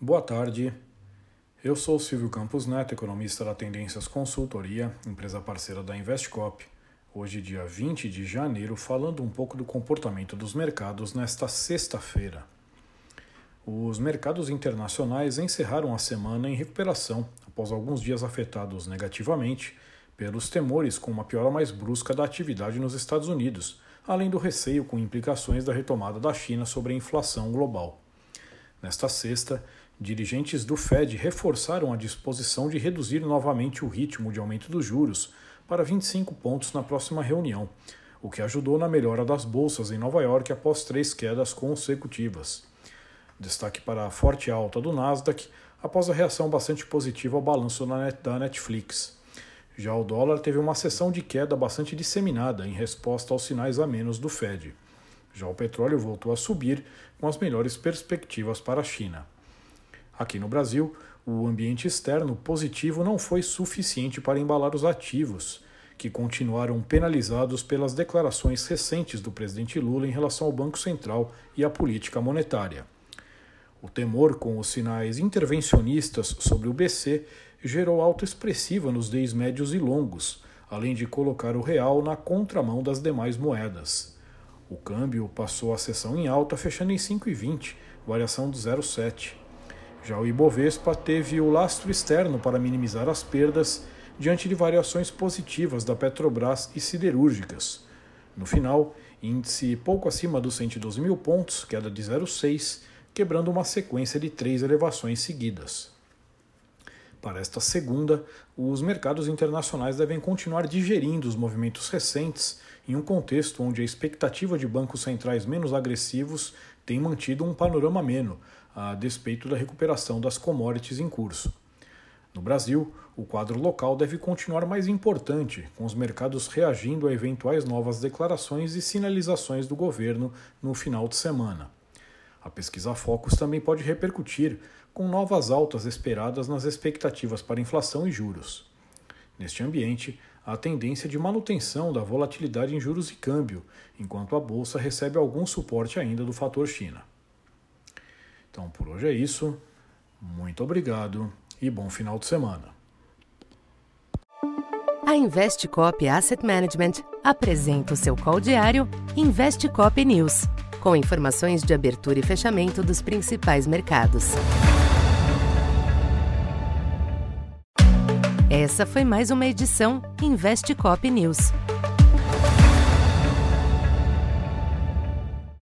Boa tarde, eu sou o Silvio Campos Neto, economista da Tendências Consultoria, empresa parceira da InvestCoop. Hoje, dia 20 de janeiro, falando um pouco do comportamento dos mercados nesta sexta-feira. Os mercados internacionais encerraram a semana em recuperação, após alguns dias afetados negativamente pelos temores com uma piora mais brusca da atividade nos Estados Unidos, além do receio com implicações da retomada da China sobre a inflação global. Nesta sexta, dirigentes do Fed reforçaram a disposição de reduzir novamente o ritmo de aumento dos juros para 25 pontos na próxima reunião, o que ajudou na melhora das bolsas em Nova York após 3 quedas consecutivas. Destaque para a forte alta do Nasdaq após a reação bastante positiva ao balanço da Netflix. Já o dólar teve uma sessão de queda bastante disseminada em resposta aos sinais amenos do Fed. Já o petróleo voltou a subir com as melhores perspectivas para a China. Aqui no Brasil, o ambiente externo positivo não foi suficiente para embalar os ativos, que continuaram penalizados pelas declarações recentes do presidente Lula em relação ao Banco Central e à política monetária. O temor com os sinais intervencionistas sobre o BC gerou alta expressiva nos DIs médios e longos, além de colocar o real na contramão das demais moedas. O câmbio passou a sessão em alta, fechando em 5,20, variação de 0,7. Já o Ibovespa teve o lastro externo para minimizar as perdas diante de variações positivas da Petrobras e siderúrgicas. No final, índice pouco acima dos 112 mil pontos, queda de 0,6, quebrando uma sequência de 3 elevações seguidas. Para esta segunda, os mercados internacionais devem continuar digerindo os movimentos recentes em um contexto onde a expectativa de bancos centrais menos agressivos tem mantido um panorama ameno, a despeito da recuperação das commodities em curso. No Brasil, o quadro local deve continuar mais importante, com os mercados reagindo a eventuais novas declarações e sinalizações do governo no final de semana. A pesquisa Focus também pode repercutir, com novas altas esperadas nas expectativas para inflação e juros. Neste ambiente, há tendência de manutenção da volatilidade em juros e câmbio, enquanto a bolsa recebe algum suporte ainda do fator China. Então, por hoje é isso. Muito obrigado e bom final de semana. A InvestCoop Asset Management apresenta o seu call diário InvestCoop News, com informações de abertura e fechamento dos principais mercados. Essa foi mais uma edição InvestCoop News.